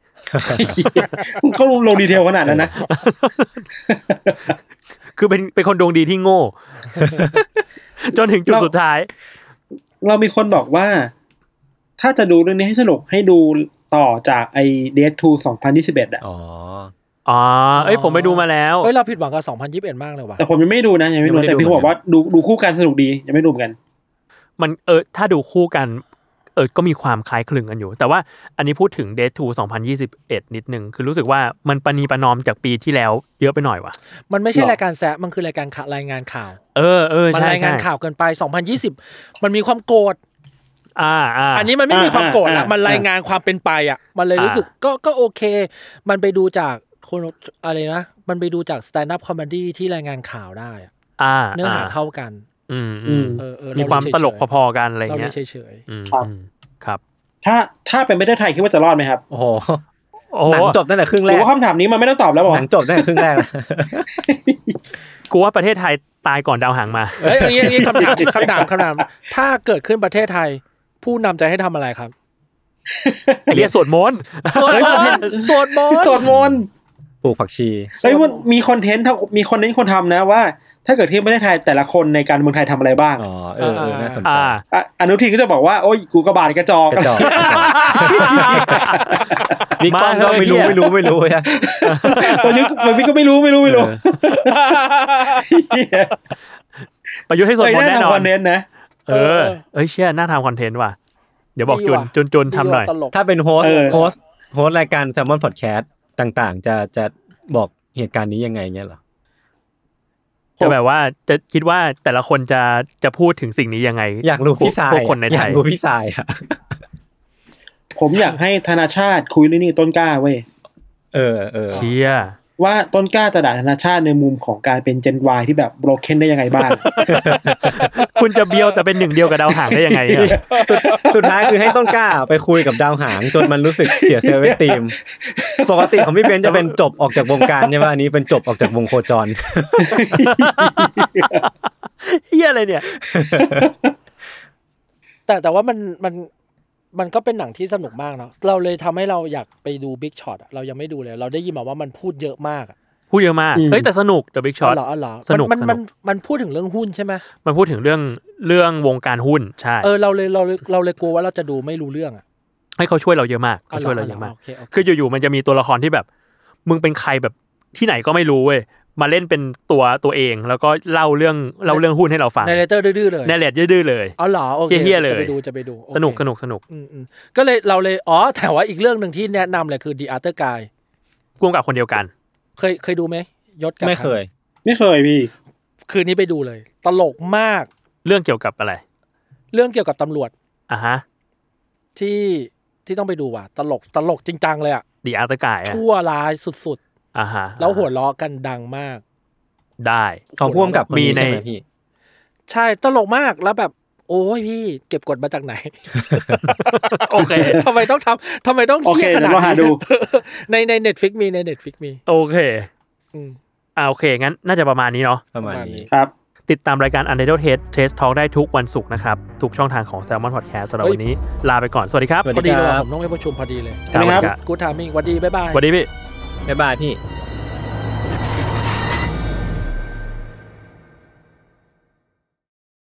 เขาลงดีเทลขนาดนั้นนะคือเป็นเป็นคนดวงดีที่โง่จนถึงจุดสุดท้ายเรามีคนบอกว่าถ้าจะดูเรื่องนี้ให้สนุกให้ดูต่อจากไอ้ Death to สองพันยี่สิบเอ็ดอ่ะอ๋ออ๋อเอ้ยผมไปดูมาแล้วเอ้ยเราผิดหวังกับสองพันยี่สิบเอ็ดมากเลยว่ะแต่ผมยังไม่ดูนะยังไม่ดูแต่พี่บอกว่าดูดูคู่กันสนุกดียังไม่ดูกันมันเออถ้าดูคู่กันเออก็มีความคล้ายคลึงกันอยู่แต่ว่าอันนี้พูดถึง Death to สองพันยี่สิบเอ็ดนิดนึงคือรู้สึกว่ามันปณีประนอมจากปีที่แล้วเยอะไปหน่อยว่ะมันไม่ใช่รายการแซะมันคือรายการรายงานข่าวเออๆใช่ๆรายงานข่าวเกินไปสองพันยี่สิบมันมีความโกรธอ่าๆอันนี้มันไม่มีความโกรธละมันรายงานความเป็นไปอ่ะมันเลยรู้สึกก็ก็โอเคมันไปดูจากคนอะไรนะมันไปดูจากสแตนด์อัพคอมเมดี้ที่รายงานข่าวได้อ่ะอ่าเนื้อหาเท่ากันอืมๆเออๆมีความตลกพอๆกันอะไรเงี้ยเราเฉยๆครับครับถ้าถ้าเป็นประเทศไทยคิดว่าจะรอดมั้ยครับโอ้โหหนังจบตั้งแต่ครึ่งแรกกูว่าคำถามนี้มันไม่ต้องตอบแล้วหรอหนังจบตั้งแต่ครึ่งแรกกูว่าประเทศไทยตายก่อนดาวหางมาเอ้ยอย่างงี้คำถามคำถามคำถามถ้าเกิดขึ้นประเทศไทยผู้นำจะให้ทำอะไรครับเรียกสวดมนต์สวดมนต์สวดมนต์สวดมนต์ปลูกผักชีเฮ้ยมันมีคอนเทนต์มีคอนเทนต์คนทำนะว่าถ้าเกิดที่ประเทศไทยแต่ละคนในการเมืองไทยทำอะไรบ้างอ๋อเออเออน่าสนใจอนุทินก็จะบอกว่าโอ้ยกูกระบาดกระจอกกระจอกมีกล้องก็ไม่รู้ไม่รู้ไม่รู้ฮะตอนนี้มันก็ไม่รู้ไม่รู้ไม่รู้ประยุทธ์ให้สวดมนต์แน่นอนนะเออเอ้ยเชี่ยน่าทำคอนเทนต์ว่ะเดี๋ยวบอกจุนจุนจุนทำหน่อยถ้าเป็นโฮสโฮสโฮสรายการ Salmon Podcast ต่างๆจะจะบอกเหตุการณ์นี้ยังไงเงี้ยหรอจะแบบว่าจะคิดว่าแต่ละคนจะจะพูดถึงสิ่งนี้ยังไงอยากรู้พี่สายอยากรู้พี่สายอ่ะ ผมอยากให้ธนาชาติคุยเรื่องนี้ต้นกล้าเว้ยเออเออเชียว่าต้นกล้าจะด่าธนาชาติในมุมของการเป็นเจนวายที่แบบโบรกเคนได้ยังไงบ้าง คุณจะเบียวแต่เป็นหนึ่งเดียวกับดาวหางได้ยังไง สุดสุดท้ายคือให้ต้นกล้าไปคุยกับดาวหางจนมันรู้สึกเสียเซเว่นทีมปกติของพี่เบนจะเป็นจบออกจากวงการใช่ไหมอันนี้เป็นจบออกจากวงโคจรเฮียอะไรเนี่ยแต่แต่ว่ามันมันมันก็เป็นหนังที่สนุกมากเนาะเราเลยทำให้เราอยากไปดู Big Shot อ่ะเรายังไม่ดูเลยเราได้ยินมาว่ามันพูดเยอะมากพูดเยอะมากเอ้ยแต่สนุก The Big Shot อ๋อเหรอสนุกมันมันมันพูดถึงเรื่องหุ้นใช่มั้ยมันพูดถึงเรื่องเรื่องวงการหุ้นใช่เออเราเลยเราเราเลยกลัวว่าเราจะดูไม่รู้เรื่องอ่ะให้เขาช่วยเราเยอะมากเขาช่วยเราเยอะมากคืออยู่ๆมันจะมีตัวละครที่แบบมึงเป็นใครแบบที่ไหนก็ไม่รู้เว้ยมาเล่นเป็นตัวตัวเองแล้วก็เล่าเรื่องเล่าเรื่องหุ้นให้เราฟังในเรตเตอร์ดื้อเลยในเรตเตอร์ดื้อเลยอ๋อเหรอโอเคจะไปดูจะไปดูสนุกสนุกสนุกก็เลยเราเลยอ๋อแต่ว่าอีกเรื่องนึงที่แนะนำเลยคือ The Outer Guys ร่วมกับคนเดียวกันเคยเคยดูไหมยศกับไม่เคยไม่เคยพี่คืนนี้ไปดูเลยตลกมากเรื่องเกี่ยวกับอะไรเรื่องเกี่ยวกับตำรวจอ่ะฮะที่ที่ต้องไปดูว่ะตลกตลกจริงจังเลยอ่ะ The Outer Guys ชั่วร้ายสุดๆอ่าฮะแล้วหัวล้อกันดังมากได้ของพ่วงกับมีในพี่ใช่ตลกมากแล้วแบบโอ้ยพี่เก็บกดมาจากไหนโอเคทำไมต้องทำทำไมต้องเที่ยขนาดนี้ในใน Netflix มีใน Netflix มีโอเคอืมอ่าโอเคงั้นน่าจะประมาณนี้เนาะประมาณนี้ครับติดตามรายการ Untitled Case Trace Talk ได้ทุกวันศุกร์นะครับทุกช่องทางของ Salmon Podcast สำหรับวันนี้ลาไปก่อนสวัสดีครับพอดีเลยผมต้องไปประชุมพอดีเลยครับ Good timing สวัสดีบ๊ายบายสวัสดีพี่บ๊ายบายพี่